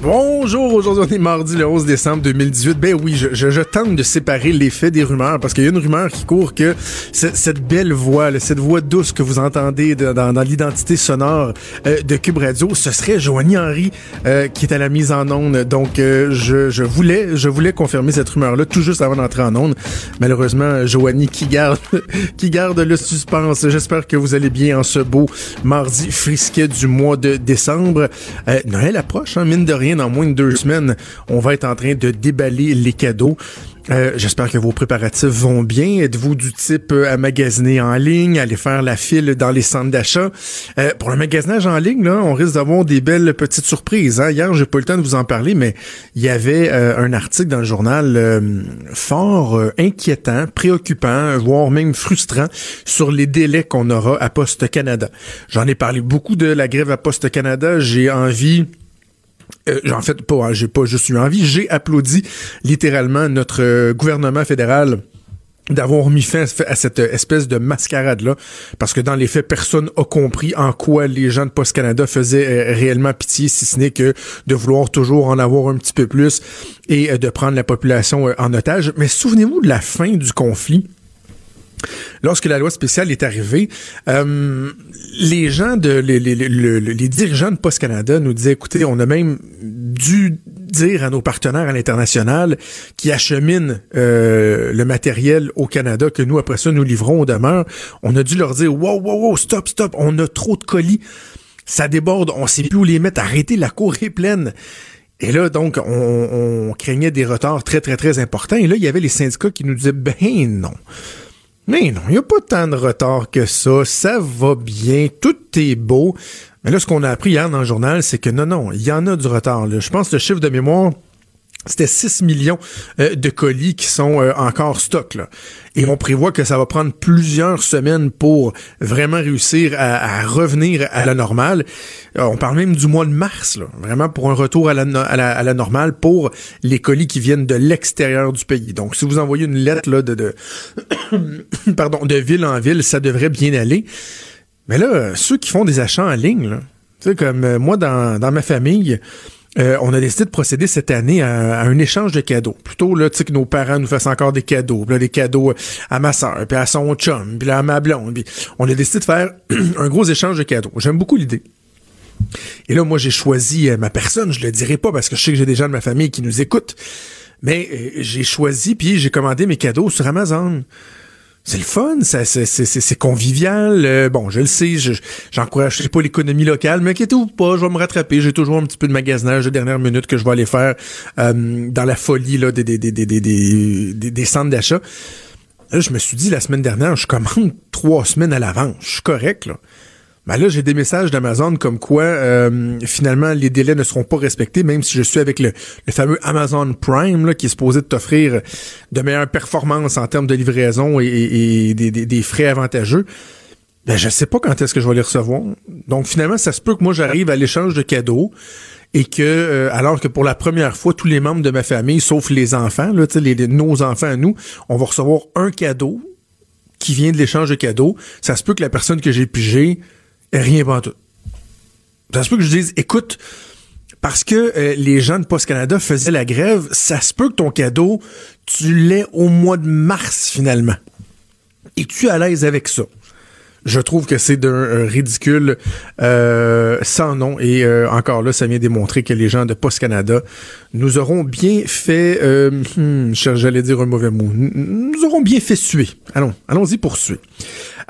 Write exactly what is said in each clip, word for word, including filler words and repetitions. Bonjour, aujourd'hui on est mardi le onze décembre deux mille dix-huit. Ben oui, je, je, je tente de séparer les faits des rumeurs parce qu'il y a une rumeur qui court que cette belle voix, là, cette voix douce que vous entendez de, dans, dans l'identité sonore euh, de Q U B radio, ce serait Joanie Henry euh, qui est à la mise en onde. Donc euh, je, je voulais je voulais confirmer cette rumeur-là tout juste avant d'entrer en onde. Malheureusement, Joanie qui garde qui garde le suspense. J'espère que vous allez bien en ce beau mardi frisquet du mois de décembre. Euh, Noël approche, hein, mine de rien. Dans moins de deux semaines, on va être en train de déballer les cadeaux. Euh, j'espère que vos préparatifs vont bien. Êtes-vous du type euh, à magasiner en ligne, à aller faire la file dans les centres d'achat? Euh, pour le magasinage en ligne, là, on risque d'avoir des belles petites surprises. Hein? Hier, j'ai pas eu le temps de vous en parler, mais il y avait euh, un article dans le journal euh, fort euh, inquiétant, préoccupant, voire même frustrant sur les délais qu'on aura à Postes Canada. J'en ai parlé beaucoup de la grève à Postes Canada. J'ai envie... Euh, en fait, pas, hein, j'ai pas juste eu envie, j'ai applaudi littéralement notre euh, gouvernement fédéral d'avoir mis fin à cette espèce de mascarade-là, parce que dans les faits, personne n'a compris en quoi les gens de Postes Canada faisaient euh, réellement pitié, si ce n'est que de vouloir toujours en avoir un petit peu plus et euh, de prendre la population euh, en otage. Mais souvenez-vous de la fin du conflit. Lorsque la loi spéciale est arrivée, euh, les gens de les, les, les, les, les dirigeants de Postes Canada nous disaient, écoutez, on a même dû dire à nos partenaires à l'international qui acheminent euh, le matériel au Canada, que nous, après ça, nous livrons aux demeures, on a dû leur dire, wow, wow, wow, stop, stop, on a trop de colis, ça déborde, on sait plus où les mettre, arrêtez, la cour est pleine. Et là, donc, on, on craignait des retards très, très, très importants. Et là, il y avait les syndicats qui nous disaient, ben non. Mais non, il n'y a pas tant de retard que ça, ça va bien, tout est beau. Mais là, ce qu'on a appris hier dans le journal, c'est que non, non, il y en a du retard. Là. Je pense que le chiffre de mémoire, c'était six millions euh, de colis qui sont euh, encore stock. Là. Et on prévoit que ça va prendre plusieurs semaines pour vraiment réussir à, à revenir à la normale. Euh, on parle même du mois de mars, là, vraiment pour un retour à la, à, la, à la normale pour les colis qui viennent de l'extérieur du pays. Donc, si vous envoyez une lettre là, de, de, pardon, de ville en ville, ça devrait bien aller. Mais là, ceux qui font des achats en ligne, là, tu sais, comme euh, moi dans, dans ma famille... Euh, on a décidé de procéder cette année à, à un échange de cadeaux. Plutôt là, tu sais, que nos parents nous fassent encore des cadeaux, là, des cadeaux à ma sœur, puis à son chum, puis à ma blonde. Puis on a décidé de faire un gros échange de cadeaux. J'aime beaucoup l'idée. Et là, moi, j'ai choisi euh, ma personne. Je le dirai pas parce que je sais que j'ai des gens de ma famille qui nous écoutent. Mais euh, j'ai choisi, puis j'ai commandé mes cadeaux sur Amazon. C'est le fun, ça, c'est, c'est, c'est convivial. Euh, bon, je le sais, je, j'encourage, je sais pas l'économie locale, mais inquiétez-vous pas, je vais me rattraper. J'ai toujours un petit peu de magasinage de dernière minute que je vais aller faire euh, dans la folie là des des des des des des, des centres d'achat. Là, je me suis dit la semaine dernière, je commande trois semaines à l'avance, je suis correct là. Ben là, j'ai des messages d'Amazon comme quoi, euh, finalement, les délais ne seront pas respectés, même si je suis avec le, le fameux Amazon Prime, là, qui est supposé t'offrir de meilleures performances en termes de livraison et, et, et des, des, des frais avantageux. Ben, je sais pas quand est-ce que je vais les recevoir. Donc, finalement, ça se peut que moi, j'arrive à l'échange de cadeaux et que, euh, alors que pour la première fois, tous les membres de ma famille, sauf les enfants, là, t'sais, les, les, nos enfants à nous, on va recevoir un cadeau qui vient de l'échange de cadeaux. Ça se peut que la personne que j'ai pigée rien pas en tout. Ça se peut que je dise, écoute, parce que euh, les gens de Postes Canada faisaient la grève, ça se peut que ton cadeau, tu l'aies au mois de mars, finalement. Es-tu à l'aise avec ça? Je trouve que c'est d'un euh, ridicule euh, sans nom. Et euh, encore là, ça vient démontrer que les gens de Postes Canada nous auront bien fait... Euh, hmm, j'allais dire un mauvais mot. Nous aurons bien fait suer. Allons, allons-y pour suer.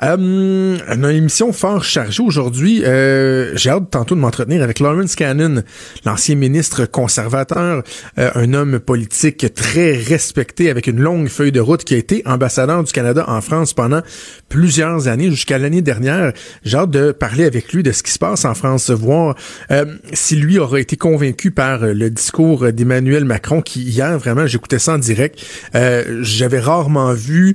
Euh, on a une émission fort chargée aujourd'hui. Euh, j'ai hâte tantôt de m'entretenir avec Lawrence Cannon, l'ancien ministre conservateur, euh, un homme politique très respecté avec une longue feuille de route qui a été ambassadeur du Canada en France pendant plusieurs années, jusqu'à l'année dernière. J'ai hâte de parler avec lui de ce qui se passe en France, voir euh, si lui aura été convaincu par le discours d'Emmanuel Macron qui, hier, vraiment, j'écoutais ça en direct. Euh, j'avais rarement vu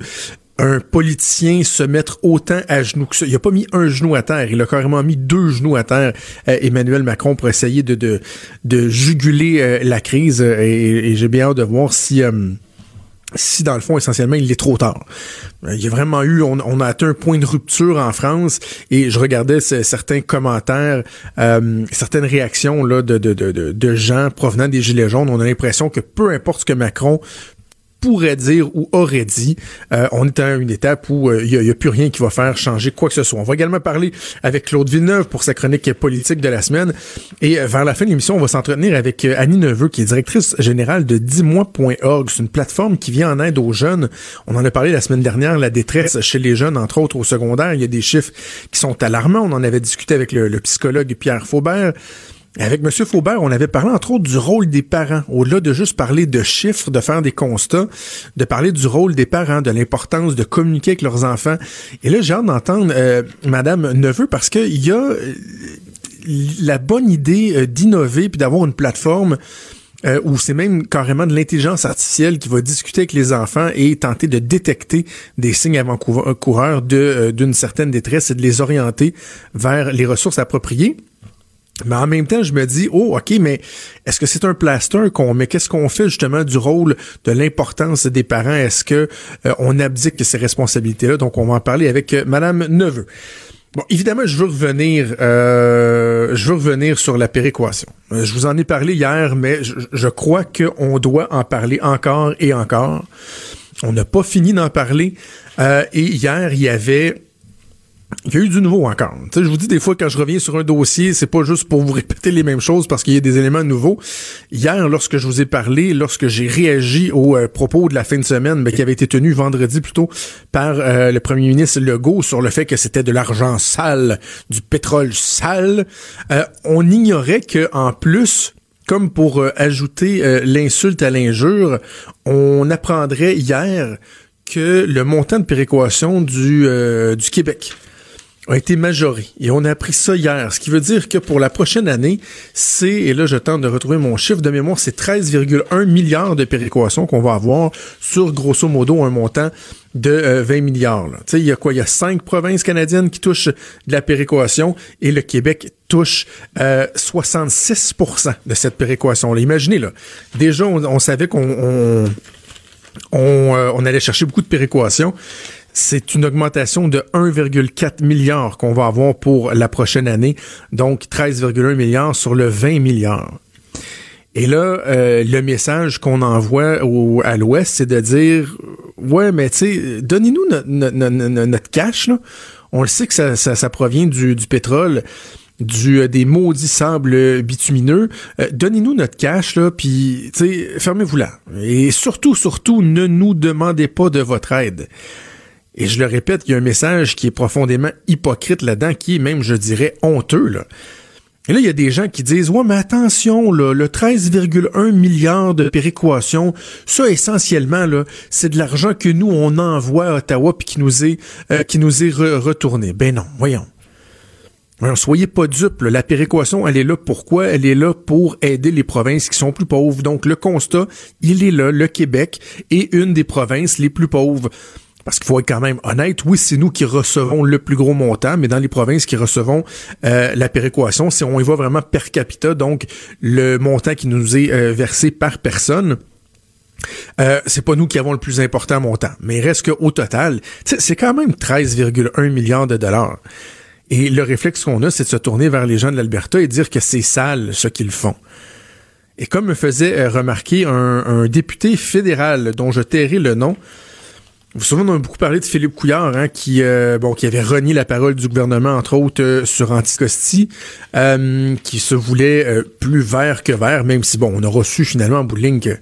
un politicien se mettre autant à genoux que ça. Il a pas mis un genou à terre, il a carrément mis deux genoux à terre, euh, Emmanuel Macron, pour essayer de, de, de juguler euh, la crise, euh, et, et j'ai bien hâte de voir si... Euh, si, dans le fond, essentiellement, il est trop tard. Il y a vraiment eu... On, on a atteint un point de rupture en France, et je regardais certains commentaires, euh, certaines réactions là, de, de, de, de gens provenant des Gilets jaunes. On a l'impression que peu importe ce que Macron pourrait dire ou aurait dit, euh, on est à une étape où il euh, n'y a, a plus rien qui va faire changer quoi que ce soit. On va également parler avec Claude Villeneuve pour sa chronique politique de la semaine, et euh, vers la fin de l'émission, on va s'entretenir avec euh, Annie Nepveu, qui est directrice générale de Dis-moi point org. C'est une plateforme qui vient en aide aux jeunes. On en a parlé la semaine dernière, la détresse chez les jeunes, entre autres au secondaire. Il y a des chiffres qui sont alarmants. On en avait discuté avec le, le psychologue Pierre Faubert. Avec M. Faubert, on avait parlé, entre autres, du rôle des parents. Au-delà de juste parler de chiffres, de faire des constats, de parler du rôle des parents, de l'importance de communiquer avec leurs enfants. Et là, j'ai hâte d'entendre euh, Mme Nepveu, parce qu'il y a euh, la bonne idée euh, d'innover puis d'avoir une plateforme euh, où c'est même carrément de l'intelligence artificielle qui va discuter avec les enfants et tenter de détecter des signes avant-coureurs de, euh, d'une certaine détresse et de les orienter vers les ressources appropriées. Mais en même temps, je me dis, oh, OK, mais est-ce que c'est un plaster qu'on met? Qu'est-ce qu'on fait, justement, du rôle, de l'importance des parents? Est-ce que euh, on abdique ces responsabilités-là? Donc, on va en parler avec euh, Mme Nepveu. Bon, évidemment, je veux revenir, euh, je veux revenir sur la péréquation. Je vous en ai parlé hier, mais je, je crois qu'on doit en parler encore et encore. On n'a pas fini d'en parler. Euh, et hier, il y avait... Il y a eu du nouveau encore. Tu sais, je vous dis, des fois, quand je reviens sur un dossier, c'est pas juste pour vous répéter les mêmes choses, parce qu'il y a des éléments nouveaux. Hier, lorsque je vous ai parlé, lorsque j'ai réagi aux euh, propos de la fin de semaine, mais qui avait été tenu vendredi plutôt par euh, le premier ministre Legault sur le fait que c'était de l'argent sale, du pétrole sale, euh, on ignorait que, en plus, comme pour euh, ajouter euh, l'insulte à l'injure, on apprendrait hier que le montant de péréquation du, euh, du Québec a été majoré. Et on a appris ça hier. Ce qui veut dire que pour la prochaine année, c'est, et là je tente de retrouver mon chiffre de mémoire, c'est treize virgule un milliards de péréquation qu'on va avoir sur, grosso modo, un montant de euh, vingt milliards. Tu sais, il y a quoi? Il y a cinq provinces canadiennes qui touchent de la péréquation, et le Québec touche euh, soixante-six pour cent de cette péréquation-là. Imaginez, là. Déjà, on, on savait qu'on on, on, euh, on allait chercher beaucoup de péréquation. C'est une augmentation de un virgule quatre milliard qu'on va avoir pour la prochaine année. Donc, treize virgule un milliard sur le vingt milliards. Et là, euh, le message qu'on envoie au, à l'Ouest, c'est de dire, ouais, mais tu sais, donnez-nous notre, notre, notre cash, là. On le sait que ça, ça, ça provient du, du pétrole, du euh, des maudits sables bitumineux. Euh, donnez-nous notre cash, là, puis, tu sais, fermez-vous-la. Et surtout, surtout, ne nous demandez pas de votre aide. Et je le répète, il y a un message qui est profondément hypocrite là-dedans, qui est même, je dirais, honteux, là. Et là, il y a des gens qui disent, ouais, mais attention, là, le treize virgule un milliard de péréquation, ça, essentiellement, là, c'est de l'argent que nous, on envoie à Ottawa, puis qui nous est, euh, qui nous est re- retourné. Ben non, voyons. Alors, soyez pas dupes, là. La péréquation, elle est là pourquoi? Elle est là pour aider les provinces qui sont plus pauvres. Donc, le constat, il est là, le Québec est une des provinces les plus pauvres. Parce qu'il faut être quand même honnête, oui, c'est nous qui recevons le plus gros montant, mais dans les provinces qui recevons euh, la péréquation, si on y va vraiment per capita, donc le montant qui nous est euh, versé par personne, euh, c'est pas nous qui avons le plus important montant. Mais il reste qu'au total, c'est quand même treize virgule un milliards de dollars. Et le réflexe qu'on a, c'est de se tourner vers les gens de l'Alberta et dire que c'est sale ce qu'ils font. Et comme me faisait euh, remarquer un, un député fédéral dont je tairai le nom, vous vous souvenez, on a beaucoup parlé de Philippe Couillard, hein, qui euh, bon, qui avait renié la parole du gouvernement, entre autres, euh, sur Anticosti, euh, qui se voulait euh, plus vert que vert, même si, bon, on a reçu finalement en bout de ligne que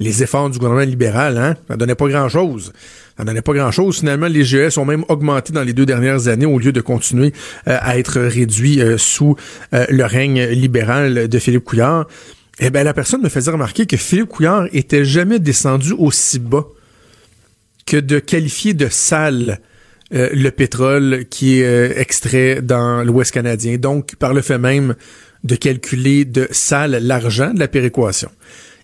les efforts du gouvernement libéral, hein, ça donnait pas grand-chose. Ça donnait pas grand-chose. Finalement, les G E S ont même augmenté dans les deux dernières années au lieu de continuer euh, à être réduits euh, sous euh, le règne libéral de Philippe Couillard. Eh bien, la personne me faisait remarquer que Philippe Couillard était jamais descendu aussi bas que de qualifier de sale euh, le pétrole qui est euh, extrait dans l'Ouest canadien. Donc, par le fait même, de calculer de sale l'argent de la péréquation.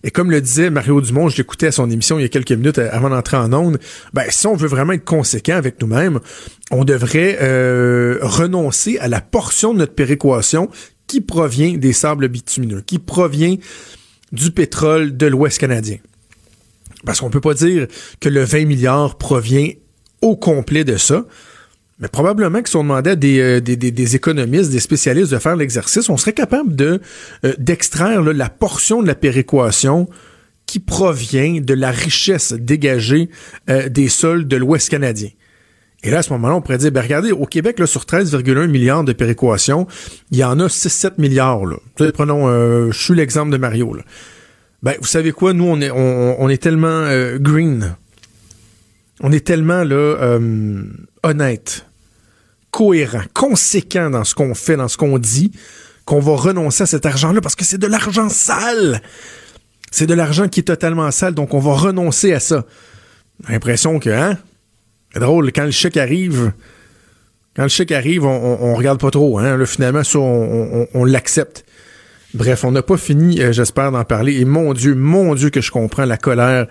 Et comme le disait Mario Dumont, je l'écoutais à son émission il y a quelques minutes avant d'entrer en onde, ben, si on veut vraiment être conséquent avec nous-mêmes, on devrait euh, renoncer à la portion de notre péréquation qui provient des sables bitumineux, qui provient du pétrole de l'Ouest canadien. Parce qu'on peut pas dire que le vingt milliards provient au complet de ça, mais probablement que si on demandait à des, euh, des, des, des économistes, des spécialistes de faire l'exercice, on serait capable de euh, d'extraire là, la portion de la péréquation qui provient de la richesse dégagée euh, des sols de l'Ouest canadien. Et là, à ce moment-là, on pourrait dire, ben regardez, au Québec, là, sur treize virgule un milliards de péréquation, il y en a six sept milliards. Là. Prenons, euh, je suis l'exemple de Mario. Là. Ben, vous savez quoi, nous, on est, on, on est tellement euh, green, on est tellement là euh, honnête, cohérent, conséquent dans ce qu'on fait, dans ce qu'on dit, qu'on va renoncer à cet argent-là parce que c'est de l'argent sale. C'est de l'argent qui est totalement sale, donc on va renoncer à ça. J'ai l'impression que, hein? C'est drôle, quand le chèque arrive, quand le chèque arrive, on, on, on regarde pas trop, hein? Là, finalement, ça, on, on, on l'accepte. Bref, on n'a pas fini, euh, j'espère, d'en parler. Et mon Dieu, mon Dieu que je comprends la colère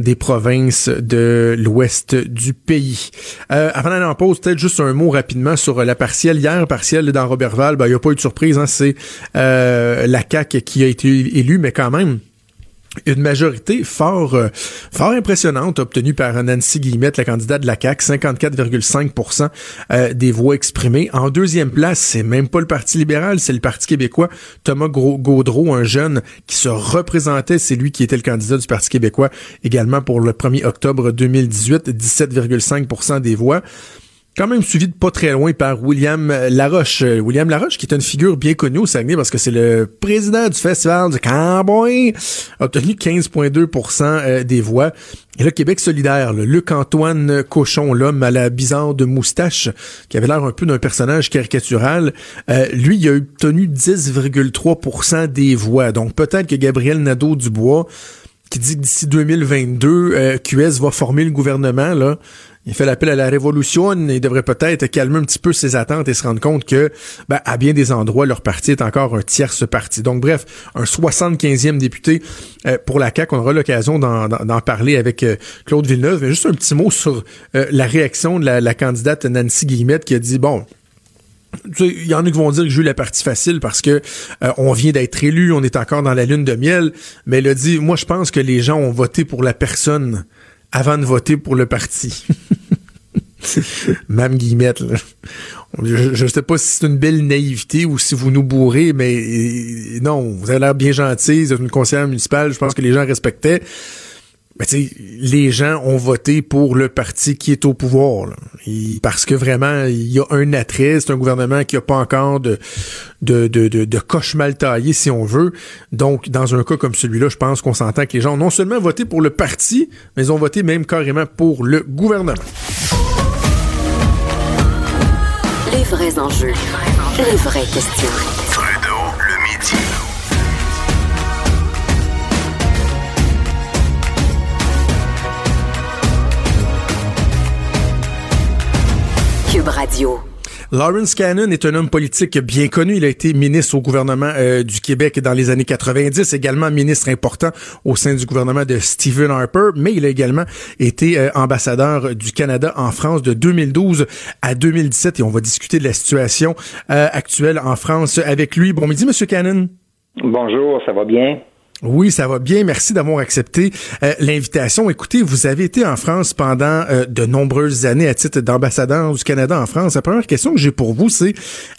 des provinces de l'ouest du pays. Euh, avant d'aller en pause, peut-être juste un mot rapidement sur la partielle. Hier, partielle dans Roberval, ben, il n'y a pas eu de surprise, hein? C'est euh, la C A Q qui a été élue, mais quand même, une majorité fort, euh, fort impressionnante obtenue par Nancy Guillemette, la candidate de la C A Q, cinquante-quatre virgule cinq pour cent euh, des voix exprimées. En deuxième place, c'est même pas le Parti libéral, c'est le Parti québécois. Thomas Gaudreau, un jeune qui se représentait, c'est lui qui était le candidat du Parti québécois également pour le premier octobre deux mille dix-huit, dix-sept virgule cinq pour cent des voix. Quand même suivi de pas très loin par William Laroche. William Laroche, qui est une figure bien connue au Saguenay parce que c'est le président du festival du Cowboy, a obtenu quinze virgule deux pour cent des voix. Et là, Québec solidaire, le Luc-Antoine Cochon, l'homme à la bizarre de moustache, qui avait l'air un peu d'un personnage caricatural, euh, lui, il a obtenu dix virgule trois pour cent des voix. Donc peut-être que Gabriel Nadeau-Dubois, qui dit que d'ici deux mille vingt-deux, euh, Q S va former le gouvernement, là, il fait l'appel à la révolution, il devrait peut-être calmer un petit peu ses attentes et se rendre compte que, ben, à bien des endroits, leur parti est encore un tierce parti. Donc bref, un soixante-quinzième député euh, pour la C A Q, on aura l'occasion d'en, d'en, d'en parler avec euh, Claude Villeneuve. Mais juste un petit mot sur euh, la réaction de la, la candidate Nancy Guillemette qui a dit, bon, il y en a qui vont dire que j'ai eu la partie facile parce que euh, on vient d'être élu, on est encore dans la lune de miel, mais elle a dit, moi je pense que les gens ont voté pour la personne avant de voter pour le parti. Mme Guillemette, là. Je ne sais pas si c'est une belle naïveté ou si vous nous bourrez, mais et, non, vous avez l'air bien gentil, vous êtes une conseillère municipale, je pense que les gens respectaient. Mais tu sais, les gens ont voté pour le parti qui est au pouvoir, là. Et parce que vraiment, il y a un attrait, c'est un gouvernement qui n'a pas encore de, de, de, de, de coche mal taillée, si on veut. Donc, dans un cas comme celui-là, je pense qu'on s'entend que les gens ont non seulement voté pour le parti, mais ils ont voté même carrément pour le gouvernement. Les vrais enjeux, les vraies questions. Trudeau le midi. Q U B radio. Lawrence Cannon est un homme politique bien connu. Il a été ministre au gouvernement euh, du Québec dans les années quatre-vingt-dix, également ministre important au sein du gouvernement de Stephen Harper, mais il a également été euh, ambassadeur du Canada en France de deux mille douze à deux mille dix-sept et on va discuter de la situation euh, actuelle en France avec lui. Bon midi, Monsieur Cannon. Bonjour, ça va bien? Oui, ça va bien. Merci d'avoir accepté euh, l'invitation. Écoutez, vous avez été en France pendant euh, de nombreuses années à titre d'ambassadeur du Canada en France. La première question que j'ai pour vous, c'est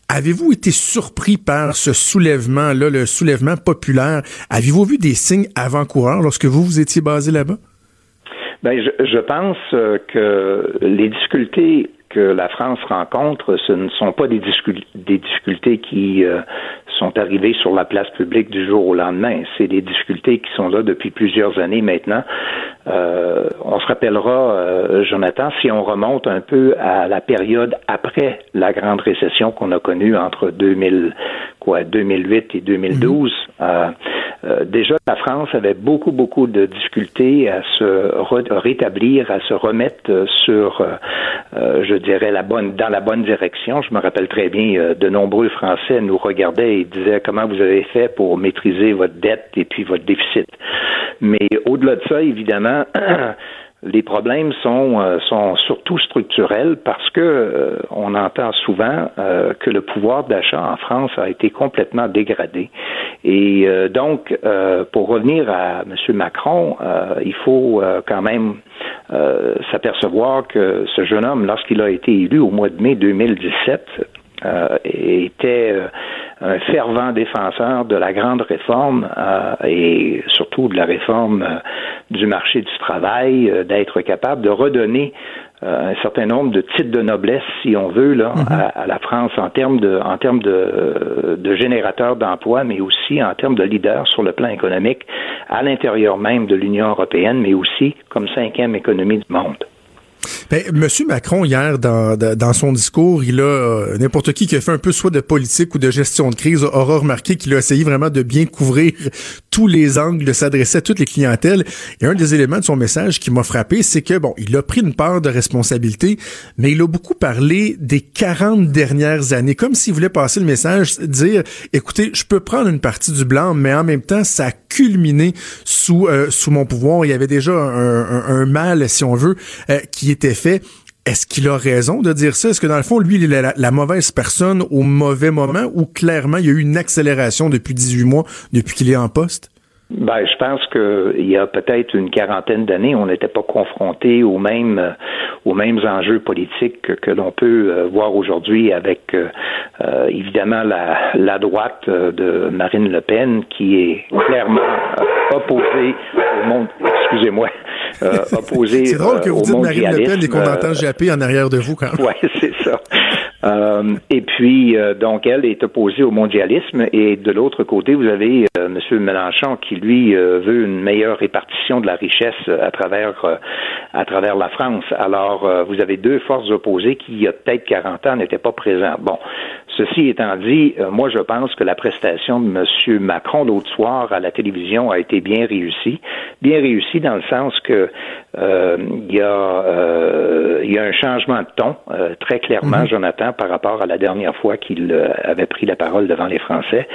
avez-vous été surpris par ce soulèvement-là, le soulèvement populaire? Avez-vous vu des signes avant-coureurs lorsque vous vous étiez basé là-bas? Ben, je, je pense que les difficultés que la France rencontre, ce ne sont pas des, discu- des difficultés qui euh, sont arrivées sur la place publique du jour au lendemain. C'est des difficultés qui sont là depuis plusieurs années maintenant. Euh, on se rappellera, euh, Jonathan, si on remonte un peu à la période après la grande récession qu'on a connue entre deux mille, quoi, deux mille huit et deux mille douze, mmh. euh, Euh, déjà, la France avait beaucoup, beaucoup de difficultés à se re- rétablir, à se remettre sur, euh, je dirais, la bonne, dans la bonne direction. Je me rappelle très bien, euh, de nombreux Français nous regardaient et disaient comment vous avez fait pour maîtriser votre dette et puis votre déficit. Mais au-delà de ça, évidemment, les problèmes sont euh, sont surtout structurels parce que euh, on entend souvent euh, que le pouvoir d'achat en France a été complètement dégradé. Et euh, donc, euh, pour revenir à M. Macron, euh, il faut euh, quand même euh, s'apercevoir que ce jeune homme, lorsqu'il a été élu au mois de mai deux mille dix-sept, Euh, était euh, un fervent défenseur de la grande réforme euh, et surtout de la réforme euh, du marché du travail, euh, d'être capable de redonner euh, un certain nombre de titres de noblesse, si on veut, là, mm-hmm. à, à la France en termes de en termes de, de générateurs d'emplois, mais aussi en termes de leaders sur le plan économique à l'intérieur même de l'Union européenne, mais aussi comme cinquième économie du monde. Ben, Monsieur Macron, hier, dans, dans son discours, il a, euh, n'importe qui qui a fait un peu soit de politique ou de gestion de crise aura remarqué qu'il a essayé vraiment de bien couvrir tous les angles, de s'adresser à toutes les clientèles. Et un des éléments de son message qui m'a frappé, c'est que, bon, il a pris une part de responsabilité, mais il a beaucoup parlé des quarante dernières années, comme s'il voulait passer le message, dire, écoutez, je peux prendre une partie du blanc, mais en même temps, ça a culminé sous, euh, sous mon pouvoir. Il y avait déjà un, un, un mal, si on veut, euh, qui était fait. Est-ce qu'il a raison de dire ça? Est-ce que dans le fond, lui, il est la, la mauvaise personne au mauvais moment ou clairement, il y a eu une accélération depuis dix-huit mois, depuis qu'il est en poste? Ben, je pense que il y a peut-être une quarantaine d'années, on n'était pas confronté aux mêmes aux mêmes enjeux politiques que, que l'on peut euh, voir aujourd'hui, avec euh, évidemment la la droite euh, de Marine Le Pen qui est clairement euh, opposée au monde. Excusez-moi. Euh, opposée. C'est drôle que vous euh, dites Marine Le Pen et qu'on euh, entend japper en arrière de vous quand même. Ouais, c'est ça. Euh, et puis, euh, donc, elle est opposée au mondialisme. Et de l'autre côté, vous avez euh, M. Mélenchon qui, lui, euh, veut une meilleure répartition de la richesse à travers euh, à travers la France. Alors, euh, vous avez deux forces opposées qui, il y a peut-être quarante ans, n'étaient pas présentes. Bon, ceci étant dit, euh, moi, je pense que la prestation de M. Macron l'autre soir à la télévision a été bien réussie. Bien réussie dans le sens que euh, il y a, euh, il y a un changement de ton, euh, très clairement, mm-hmm. Jonathan, par rapport à la dernière fois qu'il avait pris la parole devant les Français.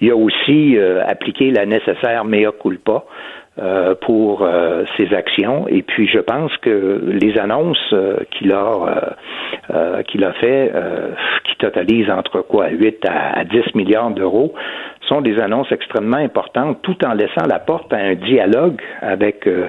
Il a aussi euh, appliqué la nécessaire mea culpa euh, pour euh, ses actions. Et puis, je pense que les annonces euh, qu'il a euh, euh, qu'il a fait, euh, qui totalisent entre quoi, huit à dix milliards d'euros, sont des annonces extrêmement importantes, tout en laissant la porte à un dialogue avec euh,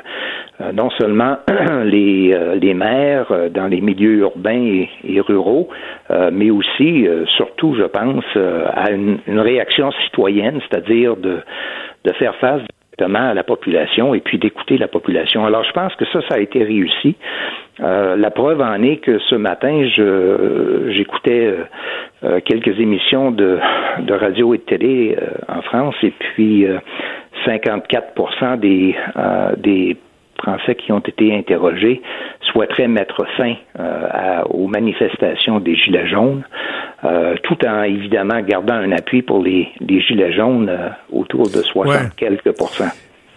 non seulement les, euh, les maires dans les milieux urbains et, et ruraux, euh, mais aussi, euh, surtout, je pense, euh, à une, une réaction citoyenne, c'est-à-dire de, de faire face à la population et puis d'écouter la population. Alors, je pense que ça, ça a été réussi. Euh, la preuve en est que ce matin, je, j'écoutais euh, quelques émissions de, de radio et de télé euh, en France, et puis euh, cinquante-quatre pour cent des, euh, des Français qui ont été interrogés souhaiteraient mettre fin euh, à, aux manifestations des Gilets jaunes, euh, tout en évidemment gardant un appui pour les, les Gilets jaunes euh, autour de soixante quelques pourcents.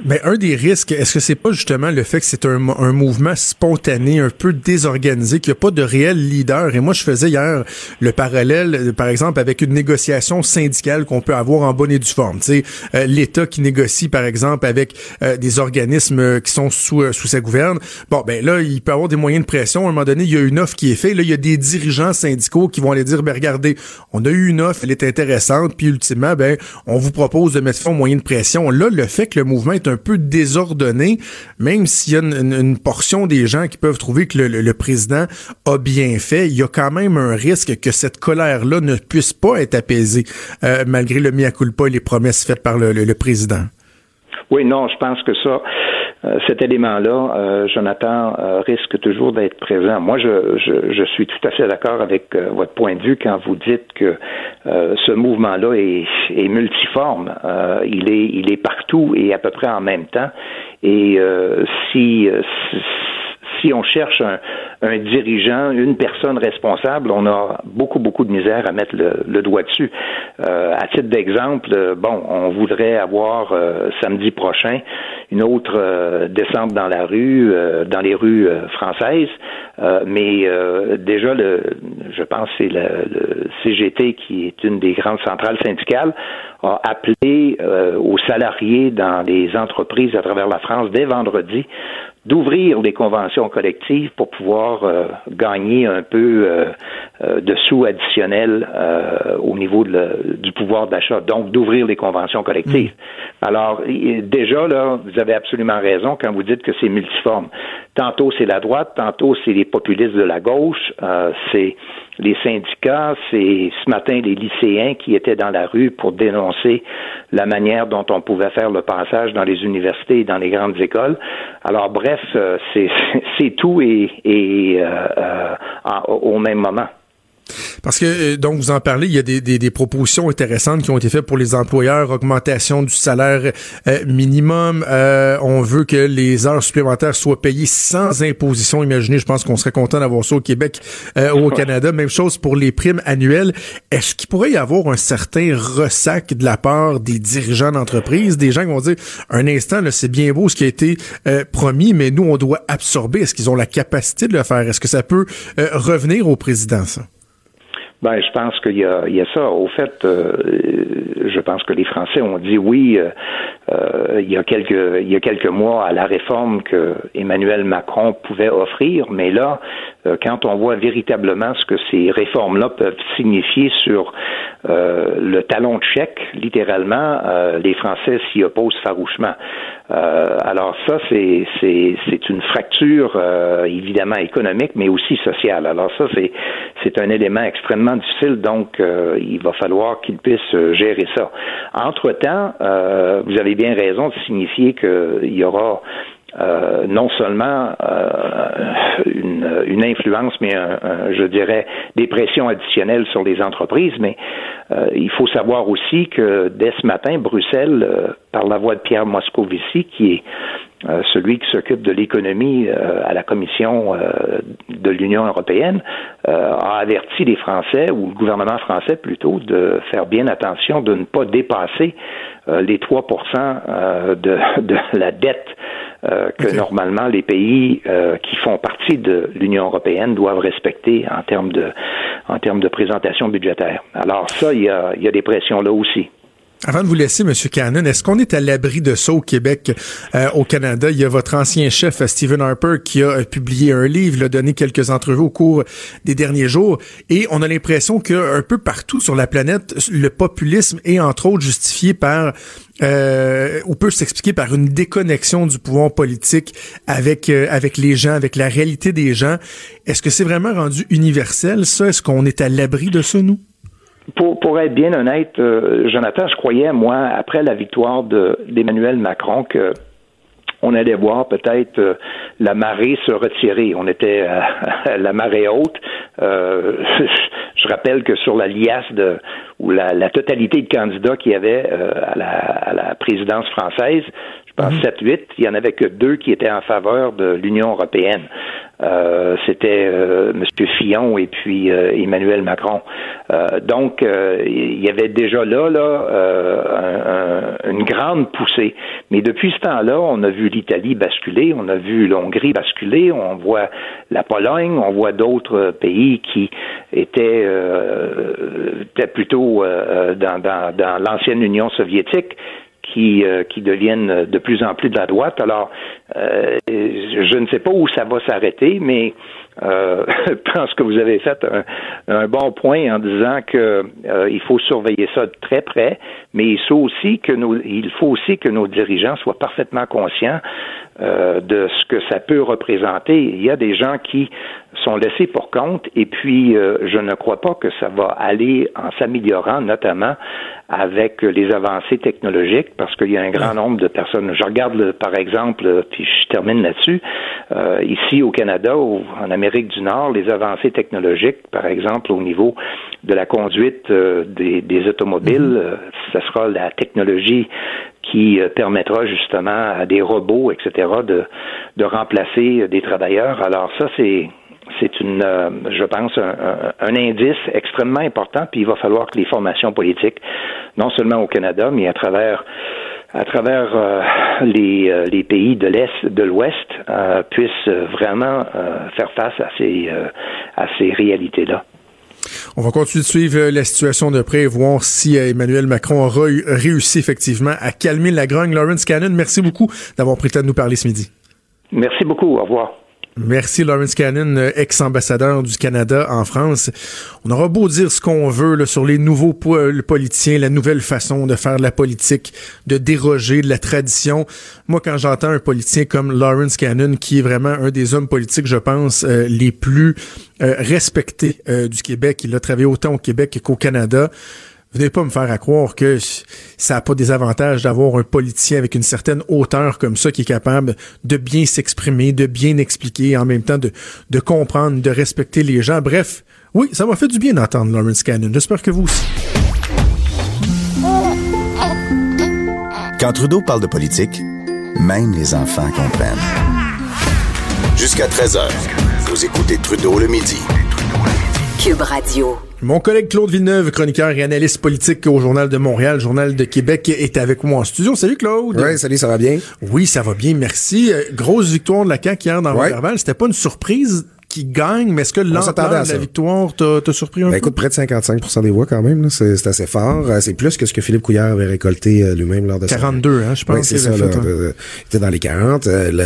Mais un des risques, est-ce que c'est pas justement le fait que c'est un, un mouvement spontané, un peu désorganisé, qu'il n'y a pas de réel leader? Et moi, je faisais hier le parallèle, par exemple, avec une négociation syndicale qu'on peut avoir en bonne et due forme. Tu sais, euh, l'État qui négocie, par exemple, avec euh, des organismes qui sont sous euh, sous sa gouverne. Bon, ben là, il peut avoir des moyens de pression. À un moment donné, il y a une offre qui est faite. Là, il y a des dirigeants syndicaux qui vont aller dire, ben regardez, on a eu une offre, elle est intéressante, puis ultimement, ben on vous propose de mettre fin aux moyens de pression. Là, le fait que le mouvement est un peu désordonné, même s'il y a une, une, une portion des gens qui peuvent trouver que le, le, le président a bien fait, il y a quand même un risque que cette colère-là ne puisse pas être apaisée, euh, malgré le mea culpa et les promesses faites par le, le, le président. Oui, non, je pense que ça, euh, cet élément-là, euh, Jonathan, euh, risque toujours d'être présent. Moi, je, je, je suis tout à fait d'accord avec euh, votre point de vue quand vous dites que euh, ce mouvement-là est, est multiforme. Euh, il est, il est partout et à peu près en même temps. Et euh, si, si si on cherche un, un dirigeant, une personne responsable, on a beaucoup, beaucoup de misère à mettre le, le doigt dessus. Euh, à titre d'exemple, bon, on voudrait avoir euh, samedi prochain une autre euh, descente dans la rue, euh, dans les rues euh, françaises, euh, mais euh, déjà, le, je pense que c'est le, le C G T, qui est une des grandes centrales syndicales, a appelé euh, aux salariés dans les entreprises à travers la France dès vendredi d'ouvrir des conventions collectives pour pouvoir euh, gagner un peu euh, euh, de sous additionnels euh, au niveau de le, du pouvoir d'achat, donc d'ouvrir les conventions collectives. Mmh. Alors, déjà, là, vous avez absolument raison quand vous dites que c'est multiforme. Tantôt, c'est la droite, tantôt, c'est les populistes de la gauche, euh, c'est les syndicats, c'est ce matin les lycéens qui étaient dans la rue pour dénoncer la manière dont on pouvait faire le passage dans les universités et dans les grandes écoles. Alors, bref, c'est, c'est tout et, et euh, euh, en, au même moment. Parce que, donc, vous en parlez, il y a des, des, des propositions intéressantes qui ont été faites pour les employeurs, augmentation du salaire euh, minimum, euh, on veut que les heures supplémentaires soient payées sans imposition, imaginez, je pense qu'on serait content d'avoir ça au Québec euh, ou au Canada, même chose pour les primes annuelles. Est-ce qu'il pourrait y avoir un certain ressac de la part des dirigeants d'entreprise, des gens qui vont dire, un instant, là, c'est bien beau ce qui a été euh, promis, mais nous, on doit absorber, est-ce qu'ils ont la capacité de le faire? Est-ce que ça peut euh, revenir au président, ça? Ben, je pense qu'il y a, il y a ça. Au fait, euh, je pense que les Français ont dit oui euh, euh, il y a quelques il y a quelques mois à la réforme que Emmanuel Macron pouvait offrir, mais là, euh, quand on voit véritablement ce que ces réformes-là peuvent signifier sur euh, le talon de chèque, littéralement, euh, les Français s'y opposent farouchement. Euh, alors ça, c'est c'est c'est une fracture euh, évidemment économique, mais aussi sociale. Alors ça, c'est c'est un élément extrêmement difficile, donc euh, il va falloir qu'ils puissent gérer ça. Entre-temps, euh, vous avez bien raison de signifier qu'il y aura Euh, non seulement euh, une, une influence, mais un, un, je dirais des pressions additionnelles sur les entreprises, mais euh, il faut savoir aussi que dès ce matin, Bruxelles, euh, par la voix de Pierre Moscovici, qui est euh, celui qui s'occupe de l'économie euh, à la Commission euh, de l'Union européenne, euh, a averti les Français, ou le gouvernement français plutôt, de faire bien attention de ne pas dépasser euh, les trois pour cent euh, de, de la dette Euh, que okay. normalement les pays euh, qui font partie de l'Union européenne doivent respecter en termes de en termes de présentation budgétaire. Alors ça, il y a, il y a des pressions là aussi. Avant de vous laisser, M. Cannon, est-ce qu'on est à l'abri de ça au Québec, euh, au Canada? Il y a votre ancien chef, Stephen Harper, qui a publié un livre, il a donné quelques entrevues au cours des derniers jours, et on a l'impression qu'un peu partout sur la planète, le populisme est entre autres justifié par, euh, ou peut s'expliquer par une déconnexion du pouvoir politique avec euh, avec les gens, avec la réalité des gens. Est-ce que c'est vraiment rendu universel, ça? Est-ce qu'on est à l'abri de ça, nous? Pour, pour être bien honnête, euh, Jonathan, je croyais, moi, après la victoire de, d'Emmanuel Macron, que on allait voir peut-être euh, la marée se retirer. On était à, à la marée haute. Euh, je rappelle que sur la liasse de ou la, la totalité de candidats qu'il y avait euh, à, la, à la présidence française, je pense mmh. sept huit, il n'y en avait que deux qui étaient en faveur de l'Union européenne. Euh, c'était euh, M. Fillon et puis euh, Emmanuel Macron. Euh, donc, euh, il y avait déjà là, là euh, un, un, une grande poussée. Mais depuis ce temps-là, on a vu l'Italie basculer, on a vu l'Hongrie basculer, on voit la Pologne, on voit d'autres pays qui étaient, euh, étaient plutôt euh, dans, dans, dans l'ancienne Union soviétique, qui euh, qui deviennent de plus en plus de la droite. Alors, euh, je ne sais pas où ça va s'arrêter, mais euh, je pense que vous avez fait un, un bon point en disant que euh, il faut surveiller ça de très près, mais il faut aussi que nos il faut aussi que nos dirigeants soient parfaitement conscients euh, de ce que ça peut représenter. Il y a des gens qui sont laissés pour compte, et puis euh, je ne crois pas que ça va aller en s'améliorant, notamment avec les avancées technologiques, parce qu'il y a un grand nombre de personnes. Je regarde, le, par exemple, puis je termine là-dessus, euh, ici au Canada ou en Amérique du Nord, les avancées technologiques, par exemple, au niveau de la conduite euh, des, des automobiles, euh, ce sera la technologie qui permettra justement à des robots, et cetera, de, de remplacer des travailleurs. Alors ça, c'est... C'est une, euh, je pense, un, un, un indice extrêmement important, puis il va falloir que les formations politiques, non seulement au Canada, mais à travers à travers euh, les, euh, les pays de l'Est, de l'Ouest, euh, puissent vraiment euh, faire face à ces euh, à ces réalités-là. On va continuer de suivre la situation de près et voir si Emmanuel Macron aura réussi effectivement à calmer la grogne. Lawrence Cannon, merci beaucoup d'avoir pris le temps de nous parler ce midi. Merci beaucoup. Au revoir. Merci Lawrence Cannon, ex-ambassadeur du Canada en France. On aura beau dire ce qu'on veut là, sur les nouveaux politiciens, la nouvelle façon de faire de la politique, de déroger de la tradition. Moi, quand j'entends un politicien comme Lawrence Cannon, qui est vraiment un des hommes politiques, je pense, euh, les plus euh, respectés euh, du Québec, il a travaillé autant au Québec qu'au Canada. Venez pas me faire à croire que ça n'a pas des avantages d'avoir un politicien avec une certaine hauteur comme ça qui est capable de bien s'exprimer, de bien expliquer et en même temps de, de comprendre, de respecter les gens. Bref, oui, ça m'a fait du bien d'entendre Lawrence Cannon. J'espère que vous aussi. Quand Trudeau parle de politique, même les enfants comprennent. Jusqu'à treize heures, vous écoutez Trudeau le midi. Q U B radio. Mon collègue Claude Villeneuve, chroniqueur et analyste politique au Journal de Montréal, Journal de Québec, est avec moi en studio. Salut Claude. Oui, salut, ça va bien? Oui, ça va bien, merci. Euh, grosse victoire de la C A Q hier dans ouais. Roberval. C'était pas une surprise qui gagne, mais est-ce que l'entente de la victoire t'a, t'a surpris un ben, peu? Écoute, près de cinquante-cinq pour cent des voix quand même, là. C'est, c'est assez fort. C'est plus que ce que Philippe Couillard avait récolté euh, lui-même lors de quarante-deux, sa... hein, je pense. Oui, c'est ça, là, euh, il était dans les quarante, euh, le,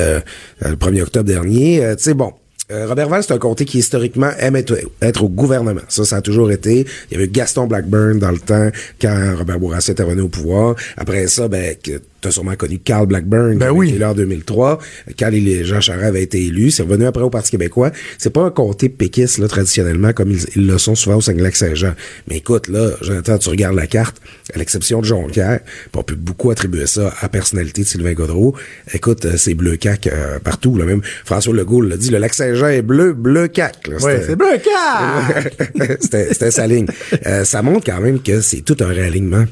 euh, le premier octobre dernier. Euh, tu sais, bon... Euh, Roberval, c'est un comté qui historiquement aime être, être au gouvernement. Ça, ça a toujours été. Il y avait Gaston Blackburn dans le temps quand Robert Bourassa était revenu au pouvoir. Après ça, ben, que t'as sûrement connu Carl Blackburn. Ben oui. Il était là en deux mille trois. Quand Jean Charest avait été élu, c'est revenu après au Parti québécois. C'est pas un comté péquiste, là, traditionnellement, comme ils, ils le sont souvent au Lac-Saint-Jean. Mais écoute, là, Jonathan, tu regardes la carte, à l'exception de Jonquière, on peut beaucoup attribuer ça à la personnalité de Sylvain Gaudreau. Écoute, c'est bleu cac euh, partout, là. Même François Legault l'a dit, le Lac-Saint-Jean est bleu, bleu cac. Là, ouais, c'est bleu cac! c'était, c'était sa ligne. Euh, ça montre quand même que c'est tout un réalignement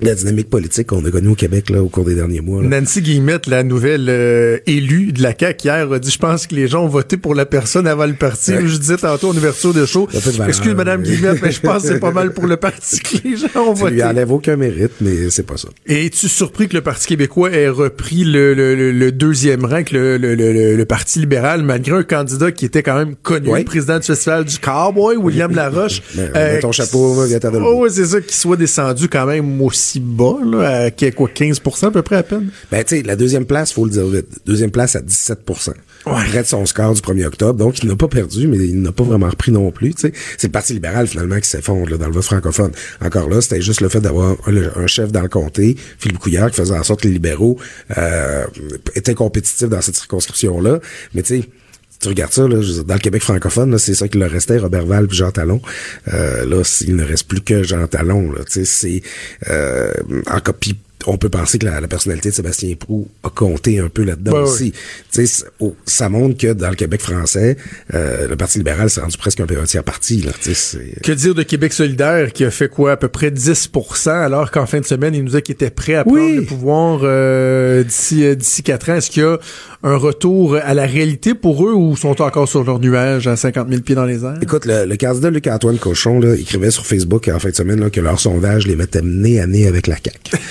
de la dynamique politique qu'on a connue au Québec là, au cours des derniers mois. Là. Nancy Guillemette, la nouvelle euh, élue de la C A Q hier, a dit « Je pense que les gens ont voté pour la personne avant le parti. Ouais. » Je disais tantôt en ouverture de show, « Excuse Madame Guillemette, mais je pense que c'est pas mal pour le parti que les gens ont tu voté. » Tu lui enlèves aucun mérite, mais c'est pas ça. Et es-tu surpris que le Parti québécois ait repris le, le, le, le deuxième rang, le, le, le, le Parti libéral, malgré un candidat qui était quand même connu, ouais. le président du festival du Cowboy, William Laroche. ben, euh, ton chapeau, va, viens t'en donner. Oh, c'est ça, qu'il soit descendu quand même aussi bas, là, à quoi, quinze pour cent à peu près à peine? Ben, tu sais, la deuxième place, faut le dire vite. Deuxième place à dix-sept pour cent. Ouais. Près de son score du premier octobre. Donc, il n'a pas perdu, mais il n'a pas vraiment repris non plus, tu sais. C'est le Parti libéral, finalement, qui s'effondre, là, dans le vote francophone. Encore là, c'était juste le fait d'avoir un, un chef dans le comté, Philippe Couillard, qui faisait en sorte que les libéraux, euh, étaient compétitifs dans cette circonscription-là. Mais, tu sais, tu regardes ça, là, dans le Québec francophone, là, c'est ça qui leur restait, Roberval puis Jean Talon. Euh, là, il ne reste plus que Jean Talon. Là, tu sais, c'est euh, en copie. On peut penser que la, la personnalité de Sébastien Proulx a compté un peu là-dedans ben aussi. Oui. Oh, ça montre que dans le Québec français, euh, le Parti libéral s'est rendu presque un peu un tiers parti. Là, c'est... Que dire de Québec solidaire qui a fait quoi? À peu près dix pour cent, alors qu'en fin de semaine, il nous a qu'il était prêt à prendre oui. le pouvoir euh, d'ici euh, d'ici quatre ans. Est-ce qu'il y a un retour à la réalité pour eux ou sont encore sur leur nuage à cinquante mille pieds dans les airs? Écoute, le, le candidat Luc-Antoine Cochon là, écrivait sur Facebook en fin de semaine là, que leur sondage les mettait nez à nez avec la C A Q.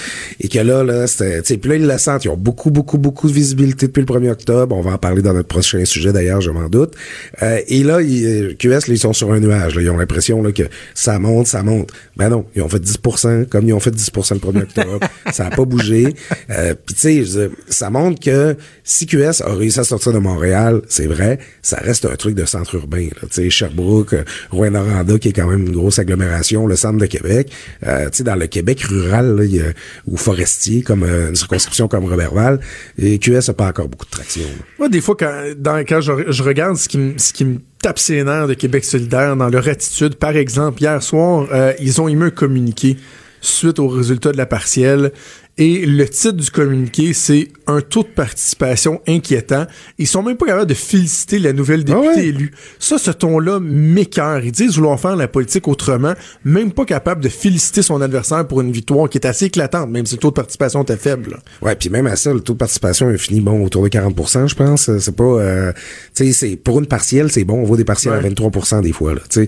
Et que là, là, c'était, tu sais, puis là, ils la sentent. Ils ont beaucoup, beaucoup, beaucoup de visibilité depuis le premier octobre. On va en parler dans notre prochain sujet, d'ailleurs, je m'en doute. Euh, et là, ils, Q S, là, ils sont sur un nuage. Là. Ils ont l'impression là, que ça monte, ça monte. Ben non, ils ont fait dix pour cent, comme ils ont fait dix pour cent le premier octobre. Ça n'a pas bougé. Euh, puis tu sais, ça montre que si Q S a réussi à sortir de Montréal, c'est vrai, ça reste un truc de centre urbain. Tu sais, Sherbrooke, Rouyn-Noranda, qui est quand même une grosse agglomération, le centre de Québec. Euh, tu sais, dans le Québec rural, là, y a, où forestier, comme euh, une circonscription comme Roberval, et Q S n'a pas encore beaucoup de traction. Moi, ouais, des fois, quand, dans, quand je, je regarde ce qui me ce qui me tape ses nerfs de Québec solidaire dans leur attitude, par exemple, hier soir, euh, ils ont émis un communiqué suite aux résultats de la partielle Et le titre du communiqué, c'est « Un taux de participation inquiétant ». Ils sont même pas capables de féliciter la nouvelle députée ah ouais. élue. Ça, ce ton-là m'écœure. Ils disent vouloir faire la politique autrement, même pas capable de féliciter son adversaire pour une victoire qui est assez éclatante, même si le taux de participation était faible. Ouais, puis même à ça, le taux de participation a fini bon autour de quarante pour cent, je pense. C'est pas... Euh, tu sais, c'est pour une partielle, c'est bon. On voit des partielles ouais. à vingt-trois pour cent des fois. Tu sais,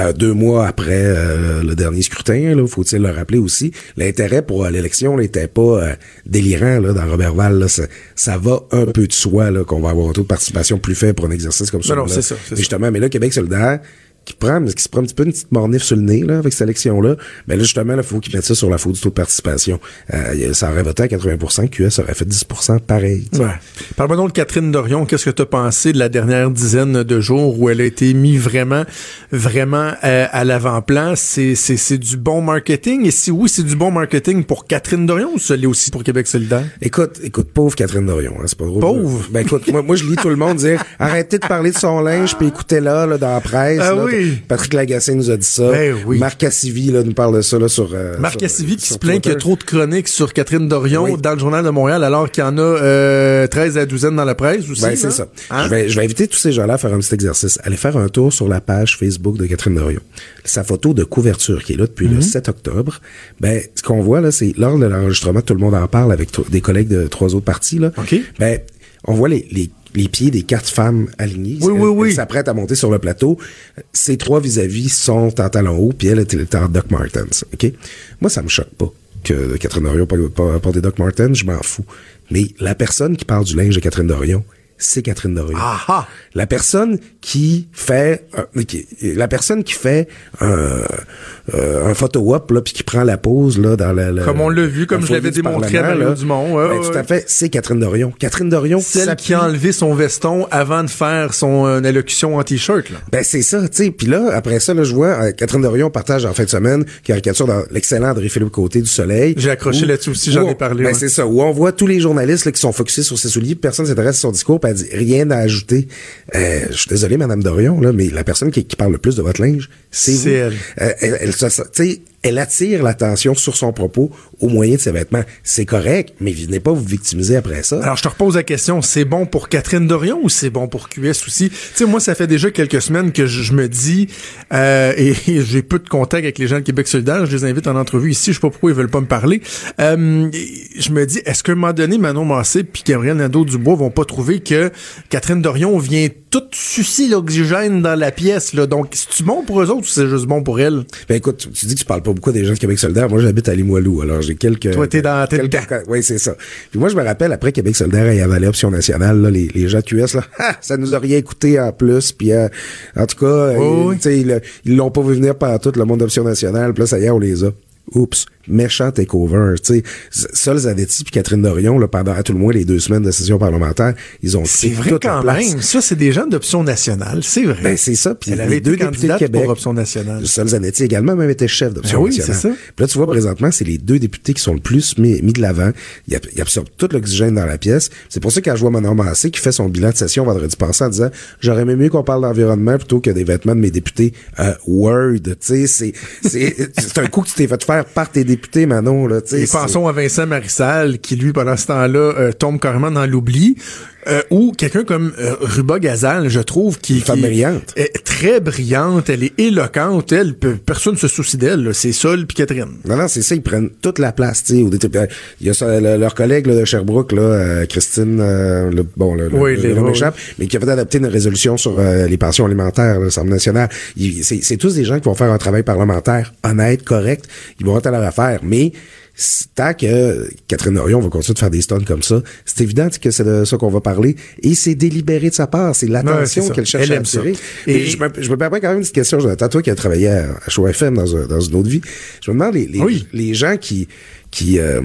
euh, deux mois après euh, le dernier scrutin, là, faut-il le rappeler aussi, l'intérêt pour euh, l'élection n'était pas euh, délirant là, dans Roberval. Là, ça, ça va un peu de soi là, qu'on va avoir un taux de participation plus faible pour un exercice comme ça. Non, non, c'est ça. C'est justement, ça. Mais là, Québec solidaire, qui prend, qui se prend un petit peu une petite mornif sur le nez là, avec cette élection-là, mais là, justement, il faut qu'ils mettent ça sur la faute du taux de participation. Euh, ça aurait voté à quatre-vingts pour cent, Q S aurait fait dix pour cent pareil. Ouais. Parle-moi donc de Catherine Dorion. Qu'est-ce que tu as pensé de la dernière dizaine de jours où elle a été mise vraiment, vraiment à, à l'avant-plan? C'est, c'est, c'est du bon marketing? Et si oui, c'est du bon marketing pour Catherine Dorion ou ça l'est aussi pour Québec solidaire? Écoute, écoute, pauvre Catherine Dorion, hein, c'est pas drôle. Pauvre? Ben écoute, moi, moi je lis tout le monde dire « Arrêtez de parler de son linge, puis écoutez-la là, dans la presse. Ah, » oui. Patrick Lagacé nous a dit ça. Ben oui. Marc Cassivi là, nous parle de ça là, sur euh, Marc Cassivi qui se plaint qu'il y a trop de chroniques sur Catherine Dorion oui. dans le Journal de Montréal alors qu'il y en a euh, treize à la douzaine dans la presse aussi. Ben, c'est ça. Hein? Je, vais, je vais inviter tous ces gens-là à faire un petit exercice. Allez faire un tour sur la page Facebook de Catherine Dorion. Sa photo de couverture qui est là depuis mm-hmm. le sept octobre. Ben, ce qu'on voit là, c'est lors de l'enregistrement, tout le monde en parle avec t- des collègues de trois autres partis. Là. Okay. Ben, on voit les... les les pieds des quatre femmes alignées. Oui, elle, oui, oui. Elle s'apprête à monter sur le plateau. Ces trois vis-à-vis sont en talons hauts, puis elle est en Doc Martens. OK? Moi, ça me choque pas que Catherine Dorion porte des Doc Martens, je m'en fous. Mais la personne qui parle du linge de Catherine Dorion, c'est Catherine Dorion. Aha! La personne qui fait euh, qui, la personne qui fait un, euh, un photo-op là, puis qui prend la pose là dans la, la comme on l'a vu, comme je l'avais démontré à Mario Dumont. Ouais, ben, ouais. Tout à fait, c'est Catherine Dorion. Catherine Dorion, celle qui a enlevé son veston avant de faire son euh, allocution en t-shirt. Là. Ben c'est ça, tu sais. Puis là, après ça, là, je vois euh, Catherine Dorion partage en fin de semaine caricature dans l'excellent André-Philippe Côté du Soleil. J'ai accroché où, là-dessus aussi, j'en on, ai parlé. Ben ouais. C'est ça. Où on voit tous les journalistes là, qui sont focusés sur ses souliers, personne s'intéresse à son discours. Elle dit rien à ajouter. Euh, je suis désolé, Madame Dorion, là, mais la personne qui, qui parle le plus de votre linge, c'est, c'est vous. Elle. Euh, elle, elle se, t'sais, elle attire l'attention sur son propos au moyen de ses vêtements. C'est correct, mais venez pas vous victimiser après ça. Alors, je te repose la question, c'est bon pour Catherine Dorion ou c'est bon pour Q S aussi? Tu sais, moi, ça fait déjà quelques semaines que je, je me dis, euh, et, et j'ai peu de contact avec les gens de Québec solidaire, je les invite en entrevue ici, je sais pas pourquoi ils veulent pas me parler. Euh, je me dis, est-ce qu'à un moment donné, Manon Massé puis Gabriel Nadeau-Dubois vont pas trouver que Catherine Dorion vient toute sucer l'oxygène dans la pièce, là? Donc, c'est-tu bon pour eux autres ou c'est juste bon pour elle? Ben écoute, tu dis que tu parles pas beaucoup des gens de Québec solidaire. Moi, j'habite à Limoilou, alors j'ai quelques... Toi, t'es dans... Quelques... Quelques... Oui, c'est ça. Puis moi, je me rappelle, après Québec solidaire, il y avait l'option nationale, là, les, les gens de Q S, là, ah, ça nous a rien coûté en plus, puis euh, en tout cas, oh, ils, oui. ils, ils l'ont pas vu venir par tout le monde d'option nationale, puis là, ça y est, on les a. Oups, méchant takeover, tu sais. Sol Zanetti puis Catherine Dorion, là, pendant à tout le moins les deux semaines de session parlementaire, ils ont c'est vrai quand même. Ça, c'est des gens d'option nationale, c'est vrai. Ben c'est ça. Puis elle avait deux députés de Québec pour option nationale. Sol Zanetti également même était chef d'option ben oui, nationale. C'est ça. Puis là, tu vois présentement, c'est les deux députés qui sont le plus mis, mis de l'avant. Ils, ils absorbent tout l'oxygène dans la pièce. C'est pour ça que quand je vois Manon Massé qui fait son bilan de session vendredi passé en disant, j'aurais aimé mieux qu'on parle d'environnement plutôt que des vêtements de mes députés. Euh, word, tu sais, c'est c'est c'est un coup que tu t'es fait faire par tes députés, Manon. Là, et pensons à Vincent Marissal, qui, lui, pendant ce temps-là, euh, tombe carrément dans l'oubli. Euh, ou quelqu'un comme euh, Ruba Gazal, je trouve, qui, qui brillante. Est très brillante, elle est éloquente, elle peut, personne se soucie d'elle, là, c'est Sol puis Catherine. Non, non, c'est ça, ils prennent toute la place, tu sais. Il y a ça, le, leur collègue là, de Sherbrooke, là, euh, Christine, euh, le, bon, le, oui, le, le m'échappe, oui. mais qui a fait adopter une résolution sur euh, les pensions alimentaires, là, l'Assemblée nationale. Il, c'est, c'est tous des gens qui vont faire un travail parlementaire honnête, correct, ils vont être à leur affaire, mais... tant que Catherine Dorion va continuer de faire des stunts comme ça, c'est évident que c'est de ça qu'on va parler, et c'est délibéré de sa part, c'est l'attention non, c'est qu'elle cherche elle à attirer. Et, et je me, je me permets quand même une petite question, Jonathan, toi qui as travaillé à, à Show F M dans, un, dans une autre vie, je me demande les, les, oui. les gens qui qui euh,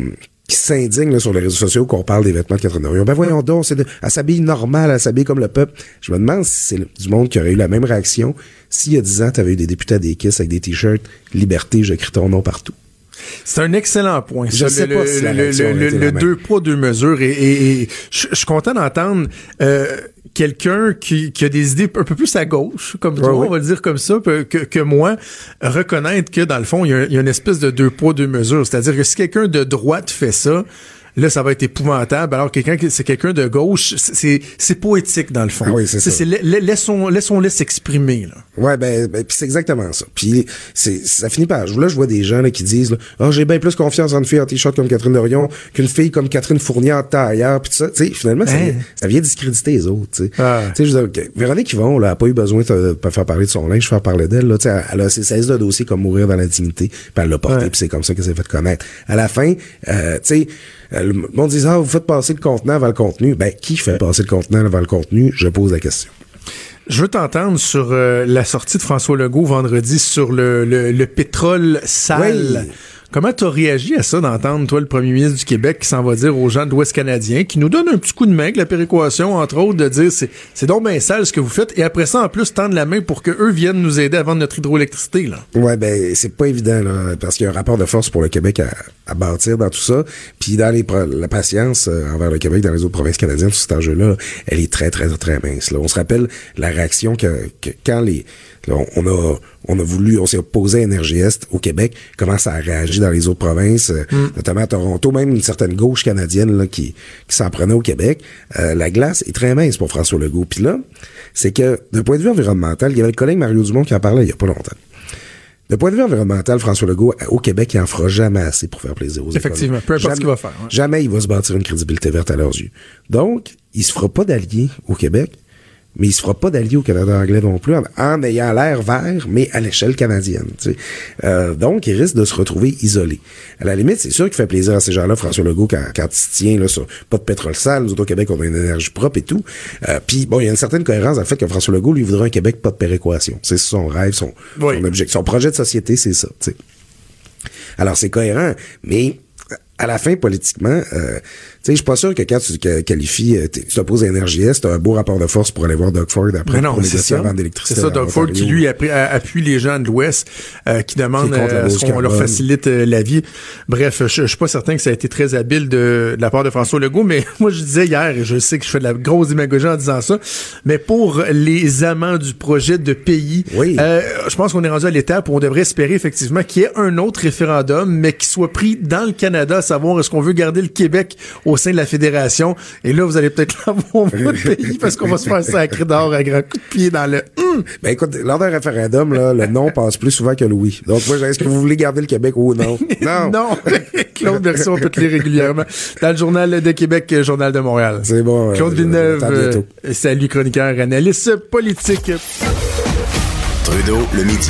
qui s'indignent là, sur les réseaux sociaux qu'on parle des vêtements de Catherine Dorion. Ben voyons donc, c'est de, elle s'habille normal, elle s'habille comme le peuple. Je me demande si c'est le, du monde qui aurait eu la même réaction s'il y a dix ans, t'avais eu des députés à des kisses avec des t-shirts « Liberté, j'écris ton nom partout ». C'est un excellent point. Je ça, sais le, pas si le, le, le, le deux poids, deux mesures. Et, et, et je suis content d'entendre euh, quelqu'un qui, qui a des idées un peu plus à gauche, comme ouais, toi, ouais. on va le dire comme ça, que, que moi, reconnaître que, dans le fond, il y a, il y a une espèce de deux poids, deux mesures. C'est-à-dire que si quelqu'un de droite fait ça, là, ça va être épouvantable. Alors, quelqu'un, c'est quelqu'un de gauche, c'est, c'est poétique, dans le fond. Ah oui, c'est, c'est ça. C'est, laissons, laissons-les s'exprimer, là. Ouais, ben, ben pis c'est exactement ça. Puis c'est, ça finit par, là, je vois des gens, là, qui disent, là, « Oh, j'ai bien plus confiance en une fille en t-shirt comme Catherine Dorion qu'une fille comme Catherine Fournier en tailleur, pis tout ça. » Tu sais, finalement, hein? ça, vient, ça vient discréditer les autres, tu sais. Ah. Tu sais, je veux dire, okay, Véronique Yvon, là, a pas eu besoin de, de faire parler de son linge, faire parler d'elle, là. Tu sais, elle a ses seize de dossiers comme mourir dans l'intimité, pis elle l'a porté, ouais. pis c'est comme ça qu'elle s'est fait connaître. À la fin, euh, tu sais, le monde disait « Ah, vous faites passer le contenant avant le contenu. » Ben, qui fait passer le contenant avant le contenu? Je pose la question. Je veux t'entendre sur euh, la sortie de François Legault vendredi sur le, le, le pétrole sale. Oui. Comment t'as réagi à ça d'entendre, toi, le premier ministre du Québec qui s'en va dire aux gens de l'Ouest canadien, qui nous donne un petit coup de main avec la péréquation, entre autres, de dire c'est, « C'est donc bien sale ce que vous faites. » Et après ça, en plus, tendre la main pour que eux viennent nous aider à vendre notre hydroélectricité. Là. Ouais, ben c'est pas évident, là, parce qu'il y a un rapport de force pour le Québec à, à bâtir dans tout ça. Puis dans les, la patience euh, envers le Québec dans les autres provinces canadiennes, sur cet enjeu-là, elle est très, très, très mince. Là. On se rappelle la réaction que, que quand les... Là, on a on a voulu, on s'est opposé à Énergie-Est au Québec, comment ça a réagi dans les autres provinces, mm. notamment à Toronto, même une certaine gauche canadienne là, qui, qui s'en prenait au Québec. Euh, la glace est très mince pour François Legault. Puis là, c'est que, d'un point de vue environnemental, il y avait le collègue Mario Dumont qui en parlait il n'y a pas longtemps. D'un point de vue environnemental, François Legault, au Québec, il en fera jamais assez pour faire plaisir aux Effectivement, écoles. Peu importe jamais, ce qu'il va faire. Ouais. Jamais il va se bâtir une crédibilité verte à leurs yeux. Donc, il se fera pas d'alliés au Québec. Mais il se fera pas d'allié au Canada anglais non plus en, en ayant l'air vert, mais à l'échelle canadienne. Tu sais. Euh, donc, il risque de se retrouver isolé. À la limite, c'est sûr qu'il fait plaisir à ces gens-là, François Legault, quand, quand il se tient là, sur pas de pétrole sale, nous autres au Québec, on a une énergie propre et tout. Euh, Puis, bon, il y a une certaine cohérence dans le fait que François Legault, lui, voudrait un Québec pas de péréquation. C'est son rêve, son, oui. son objectif. Son projet de société, c'est ça. Tu sais. Alors, c'est cohérent, mais... À la fin, politiquement, euh, tu sais, je suis pas sûr que quand tu qualifies, tu t'opposes à Énergie-Est, t'as un beau rapport de force pour aller voir Doug Ford après. Mais non, pour c'est ça. C'est ça, Doug Ford qui, lui, appuie les gens de l'Ouest, euh, qui demandent à ce qu'on leur facilite euh, la vie. Bref, je suis pas certain que ça a été très habile de, de la part de François Legault, mais moi, je disais hier, et je sais que je fais de la grosse démagogie en disant ça, mais pour les amants du projet de pays, oui. euh, je pense qu'on est rendu à l'étape où on devrait espérer, effectivement, qu'il y ait un autre référendum, mais qui soit pris dans le Canada, savoir est-ce qu'on veut garder le Québec au sein de la fédération. Et là, vous allez peut-être l'avoir votre pays parce qu'on va se faire sacrer dehors à grand coup de pied dans le... Mmh. Ben écoute, lors d'un référendum, là, le non passe plus souvent que le oui. Donc moi, est-ce que vous voulez garder le Québec ou non? Non! Non! Claude Bergeron, on peut te lire régulièrement. Dans le Journal de Québec, Journal de Montréal. C'est bon. Claude Villeneuve, euh, euh, salut chroniqueur, analyste politique. Trudeau, le midi.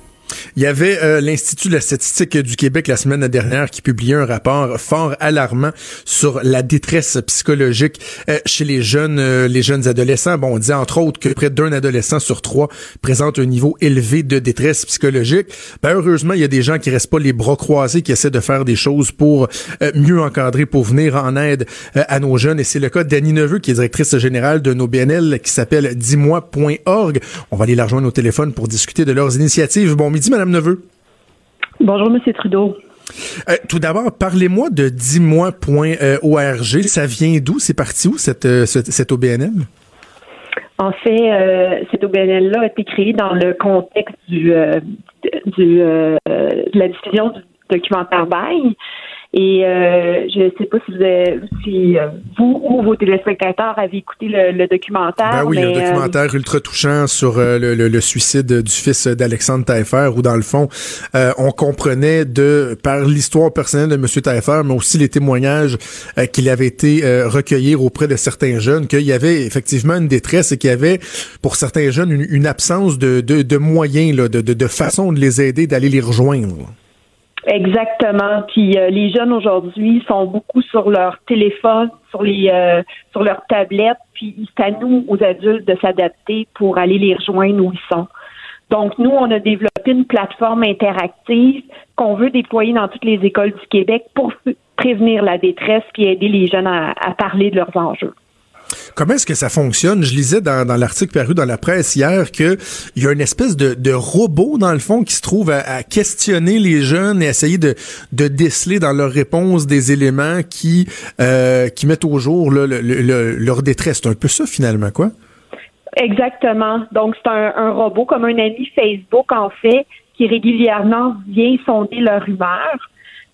Il y avait euh, l'Institut de la statistique du Québec la semaine dernière qui publiait un rapport fort alarmant sur la détresse psychologique euh, chez les jeunes euh, les jeunes adolescents. Bon, on disait entre autres que près d'un adolescent sur trois présente un niveau élevé de détresse psychologique. Ben, heureusement, il y a des gens qui restent pas les bras croisés, qui essaient de faire des choses pour euh, mieux encadrer, pour venir en aide euh, à nos jeunes. Et c'est le cas d'Annie Nepveu, qui est directrice générale d'un O B N L qui s'appelle Dis-moi point org. On va aller la rejoindre au téléphone pour discuter de leurs initiatives. Bon midi, Madame Nepveu. Bonjour, Monsieur Trudeau. Euh, tout d'abord, parlez-moi de dis-moi point org. Ça vient d'où? C'est parti où, cette, cette, cette O B N L? En fait, euh, cette O B N L-là a été créée dans le contexte du, euh, du, euh, de la diffusion du documentaire Bail. Et euh, je ne sais pas si vous, avez, si vous ou vos téléspectateurs avez écouté le, le documentaire. Ben oui, mais, un documentaire euh, ultra touchant sur euh, le, le, le suicide du fils d'Alexandre Taillefer, où dans le fond, euh, on comprenait de par l'histoire personnelle de M. Taillefer, mais aussi les témoignages euh, qu'il avait été euh, recueillir auprès de certains jeunes, qu'il y avait effectivement une détresse et qu'il y avait, pour certains jeunes, une, une absence de, de, de moyens, là, de, de, de façon de les aider, d'aller les rejoindre. Exactement. Puis euh, les jeunes aujourd'hui sont beaucoup sur leur téléphone, sur les euh, sur leur tablette, puis c'est à nous, aux adultes, de s'adapter pour aller les rejoindre où ils sont. Donc nous, on a développé une plateforme interactive qu'on veut déployer dans toutes les écoles du Québec pour prévenir la détresse puis aider les jeunes à, à parler de leurs enjeux. Comment est-ce que ça fonctionne? Je lisais dans, dans l'article paru dans la presse hier qu'il y a une espèce de, de robot, dans le fond, qui se trouve à, à questionner les jeunes et essayer de, de déceler dans leurs réponses des éléments qui, euh, qui mettent au jour là, le, le, le, leur détresse. C'est un peu ça, finalement, quoi? Exactement. Donc, c'est un, un robot comme un ami Facebook, en fait, qui régulièrement vient sonder leur humeur.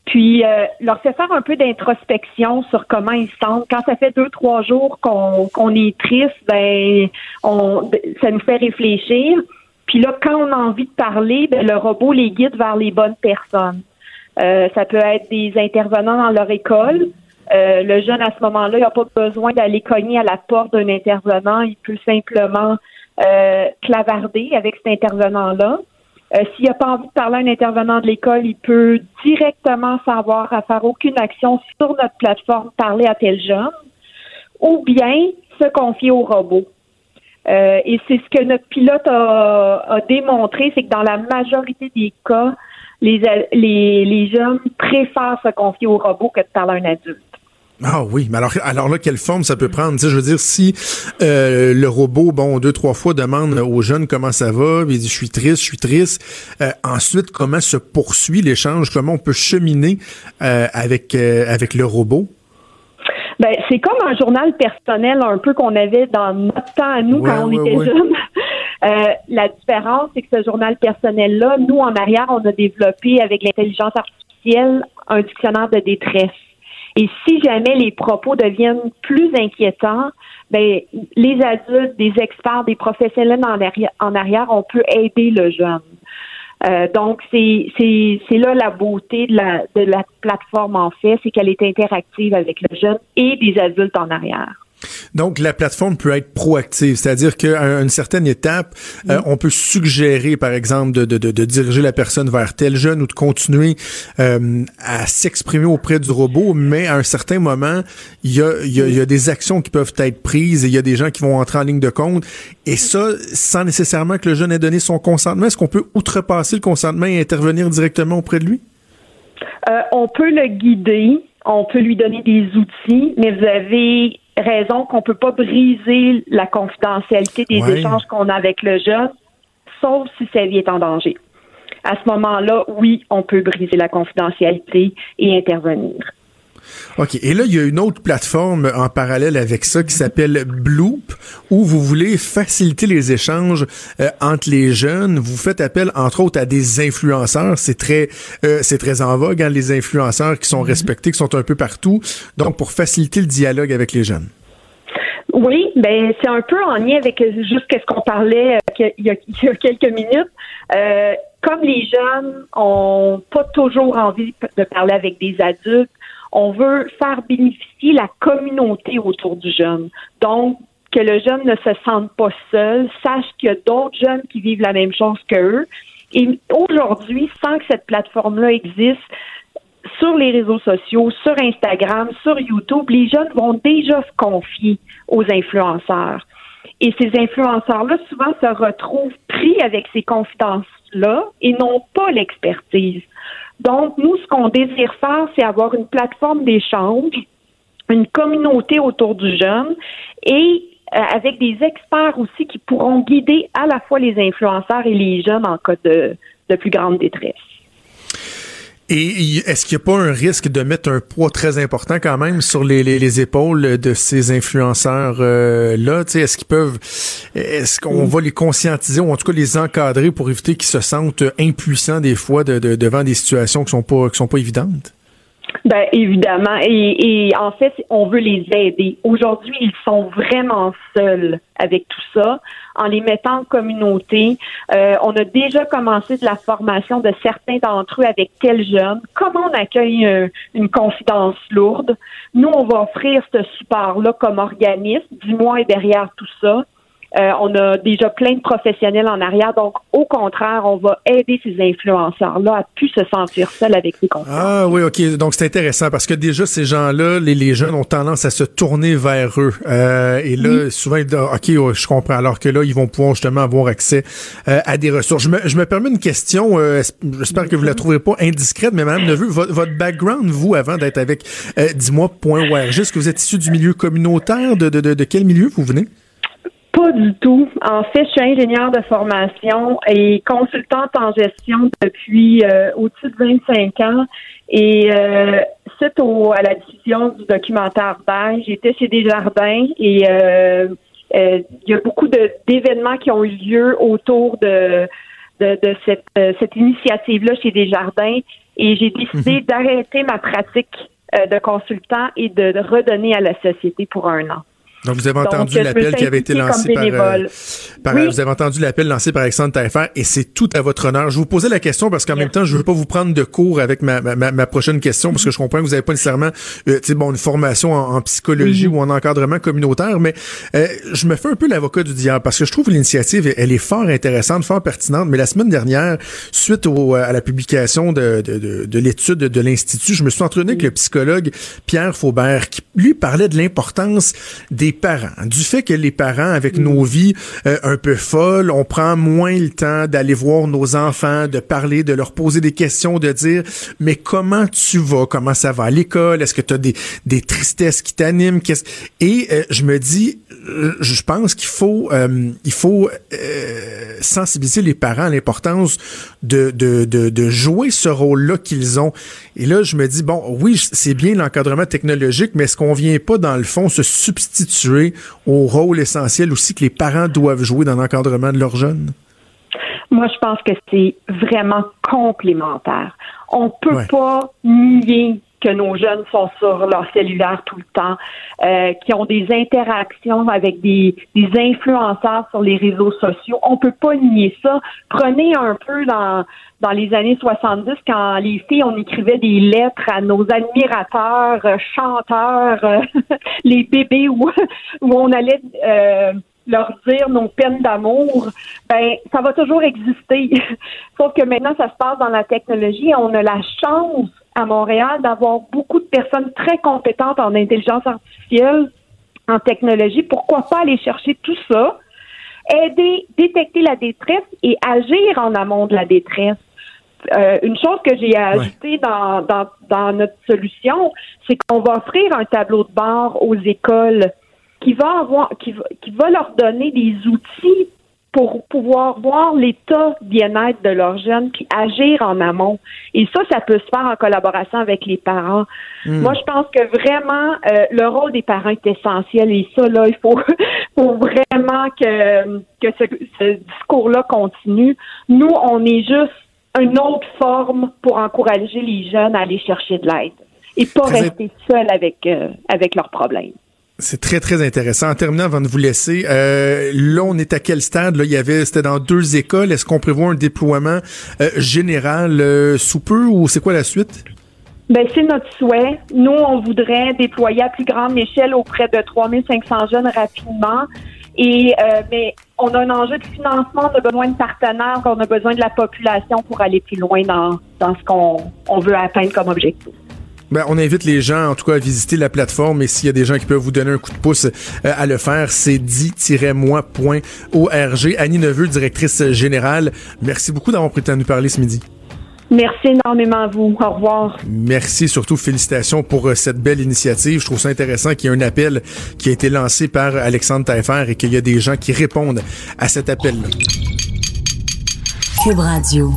Puis, euh, leur fait faire un peu d'introspection sur comment ils se sentent. Quand ça fait deux, trois jours qu'on, qu'on est triste, ben, on, ça nous fait réfléchir. Puis là, quand on a envie de parler, ben, le robot les guide vers les bonnes personnes. Euh, ça peut être des intervenants dans leur école. Euh, le jeune, à ce moment-là, il n'a pas besoin d'aller cogner à la porte d'un intervenant. Il peut simplement euh, clavarder avec cet intervenant-là. Euh, s'il n'a pas envie de parler à un intervenant de l'école, il peut directement savoir à faire aucune action sur notre plateforme parler à tel jeune, ou bien se confier au robot. Euh, et c'est ce que notre pilote a, a démontré, c'est que dans la majorité des cas, les, les, les jeunes préfèrent se confier au robot que de parler à un adulte. Ah oui, mais alors, alors là, quelle forme ça peut prendre? Tu sais, je veux dire, si euh, le robot, bon, deux, trois fois demande aux jeunes comment ça va, il dit je suis triste, je suis triste. Euh, ensuite, comment se poursuit l'échange? Comment on peut cheminer euh, avec euh, avec le robot? Ben, c'est comme un journal personnel un peu qu'on avait dans notre temps à nous ouais, quand on ouais, était ouais. jeunes. Euh, la différence, c'est que ce journal personnel-là, nous, en arrière, on a développé avec l'intelligence artificielle un dictionnaire de détresse. Et si jamais les propos deviennent plus inquiétants, ben les adultes, des experts, des professionnels en arrière, en arrière on peut aider le jeune. Euh, donc, c'est, c'est, c'est là la beauté de la, de la plateforme, en fait, c'est qu'elle est interactive avec le jeune et des adultes en arrière. Donc, la plateforme peut être proactive, c'est-à-dire qu'à une certaine étape, oui. euh, on peut suggérer, par exemple, de, de, de, de diriger la personne vers tel jeune ou de continuer euh, à s'exprimer auprès du robot, mais à un certain moment, il y a, y a, y a des actions qui peuvent être prises et il y a des gens qui vont entrer en ligne de compte, et ça, sans nécessairement que le jeune ait donné son consentement. Est-ce qu'on peut outrepasser le consentement et intervenir directement auprès de lui? Euh, on peut le guider, on peut lui donner des outils, mais vous avez... raison qu'on peut pas briser la confidentialité des ouais. échanges qu'on a avec le jeune, sauf si sa vie est en danger. À ce moment-là, oui, on peut briser la confidentialité et intervenir. OK. Et là, il y a une autre plateforme en parallèle avec ça qui s'appelle Bloop, où vous voulez faciliter les échanges euh, entre les jeunes. Vous faites appel, entre autres, à des influenceurs. C'est très euh, c'est très en vogue, hein, les influenceurs qui sont respectés, qui sont un peu partout. Donc, pour faciliter le dialogue avec les jeunes. Oui, ben c'est un peu en lien avec juste ce qu'on parlait euh, il, y a, il y a quelques minutes. Euh, comme les jeunes n'ont pas toujours envie de parler avec des adultes, on veut faire bénéficier la communauté autour du jeune. Donc, que le jeune ne se sente pas seul, sache qu'il y a d'autres jeunes qui vivent la même chose qu'eux. Et aujourd'hui, sans que cette plateforme-là existe, sur les réseaux sociaux, sur Instagram, sur YouTube, les jeunes vont déjà se confier aux influenceurs. Et ces influenceurs-là, souvent, se retrouvent pris avec ces confidences-là et n'ont pas l'expertise. Donc, nous, ce qu'on désire faire, c'est avoir une plateforme d'échange, une communauté autour du jeune et euh, avec des experts aussi qui pourront guider à la fois les influenceurs et les jeunes en cas de, de plus grande détresse. Et est-ce qu'il n'y a pas un risque de mettre un poids très important quand même sur les, les, les épaules de ces influenceurs euh, là? Tu sais, est-ce qu'ils peuvent, est-ce qu'on va les conscientiser ou en tout cas les encadrer pour éviter qu'ils se sentent impuissants des fois de, de, devant des situations qui sont pas qui sont pas évidentes? Ben évidemment. Et, et en fait, on veut les aider. Aujourd'hui, ils sont vraiment seuls avec tout ça. En les mettant en communauté, euh, on a déjà commencé de la formation de certains d'entre eux avec tel jeune. Comment on accueille une, une confidence lourde? Nous, on va offrir ce support-là comme organisme. Dis-moi est derrière tout ça. Euh, on a déjà plein de professionnels en arrière. Donc, au contraire, on va aider ces influenceurs-là à plus se sentir seuls avec les conseils. Ah oui, OK. Donc, c'est intéressant parce que déjà, ces gens-là, les, les jeunes ont tendance à se tourner vers eux. Euh, et là, oui. souvent, OK, oh, je comprends. Alors que là, ils vont pouvoir justement avoir accès euh, à des ressources. Je me, je me permets une question. Euh, j'espère que vous la trouverez pas indiscrète, mais Madame Neveu, votre, votre background, vous, avant d'être avec euh, Dis-moi point org, est-ce que vous êtes issu du milieu communautaire? De, de, de, de quel milieu vous venez? Pas du tout. En fait, je suis ingénieure de formation et consultante en gestion depuis euh, au-dessus de vingt-cinq ans. Et euh, suite au, à la diffusion du documentaire Bail, j'étais chez Desjardins et il euh, euh, y a beaucoup de, d'événements qui ont eu lieu autour de, de, de cette, euh, cette initiative-là chez Desjardins. Et j'ai décidé mmh. d'arrêter ma pratique euh, de consultant et de, de redonner à la société pour un an. Donc, vous avez entendu Donc, l'appel qui avait été lancé par, euh, par oui. vous avez entendu l'appel lancé par Alexandre Taillefer et c'est tout à votre honneur. Je vous posais la question parce qu'en Merci. même temps, je veux pas vous prendre de cours avec ma, ma, ma prochaine question parce que je comprends que vous n'avez pas nécessairement, euh, tu sais, bon, une formation en, en psychologie mm-hmm. ou en encadrement communautaire, mais euh, je me fais un peu l'avocat du diable parce que je trouve l'initiative, elle est fort intéressante, fort pertinente, mais la semaine dernière, suite au, à la publication de, de, de, de l'étude de l'Institut, je me suis entretenu mm-hmm. avec le psychologue Pierre Faubert qui, lui, parlait de l'importance des Des parents, du fait que les parents, avec mmh. nos vies euh, un peu folles, on prend moins le temps d'aller voir nos enfants, de parler, de leur poser des questions, de dire « Mais comment tu vas? Comment ça va à l'école? Est-ce que tu as des, des tristesses qui t'animent? » Et euh, je me dis, euh, je pense qu'il faut euh, il faut euh, sensibiliser les parents à l'importance de, de, de, de jouer ce rôle-là qu'ils ont. Et là, je me dis, bon, oui, c'est bien l'encadrement technologique, mais est-ce qu'on vient pas, dans le fond, se substituer au rôle essentiel aussi que les parents doivent jouer dans l'encadrement de leurs jeunes? Moi, je pense que c'est vraiment complémentaire. On ne peut ouais. pas nier que nos jeunes sont sur leur cellulaire tout le temps, euh, qui ont des interactions avec des, des influenceurs sur les réseaux sociaux. On ne peut pas nier ça. Prenez un peu dans, dans les années soixante-dix, quand les filles, on écrivait des lettres à nos admirateurs, euh, chanteurs, euh, les bébés où, où on allait euh, leur dire nos peines d'amour, ben ça va toujours exister. Sauf que maintenant, ça se passe dans la technologie et on a la chance à Montréal d'avoir beaucoup de personnes très compétentes en intelligence artificielle, en technologie. Pourquoi pas aller chercher tout ça, aider, détecter la détresse et agir en amont de la détresse. Euh, une chose que j'ai ajoutée ouais. dans, dans, dans notre solution, c'est qu'on va offrir un tableau de bord aux écoles qui va avoir, qui va, qui va leur donner des outils pour pouvoir voir l'état bien-être de leurs jeunes puis agir en amont. Et ça, ça peut se faire en collaboration avec les parents. Mmh. Moi, je pense que vraiment, euh, le rôle des parents est essentiel et ça, là, il faut, faut vraiment que, que ce, ce discours-là continue. Nous, on est juste une autre forme pour encourager les jeunes à aller chercher de l'aide et pas Très rester ép... seuls avec, euh, avec leurs problèmes. C'est très, très intéressant. En terminant, avant de vous laisser, euh, là, on est à quel stade? Là, il y avait, c'était dans deux écoles. Est-ce qu'on prévoit un déploiement euh, général euh, sous peu ou c'est quoi la suite? Ben, c'est notre souhait. Nous, on voudrait déployer à plus grande échelle auprès de trois mille cinq cents jeunes rapidement. Et, euh, mais on a un enjeu de financement, on a besoin de partenaires, on a besoin de la population pour aller plus loin dans, dans ce qu'on on veut atteindre comme objectif. Ben, on invite les gens, en tout cas, à visiter la plateforme et s'il y a des gens qui peuvent vous donner un coup de pouce euh, à le faire, c'est dis tiret moi point org. Annie Nepveu, directrice générale, merci beaucoup d'avoir pris le temps de nous parler ce midi. Merci énormément à vous. Au revoir. Merci, surtout félicitations pour euh, cette belle initiative. Je trouve ça intéressant qu'il y ait un appel qui a été lancé par Alexandre Taillefer et qu'il y a des gens qui répondent à cet appel-là. Q U B radio.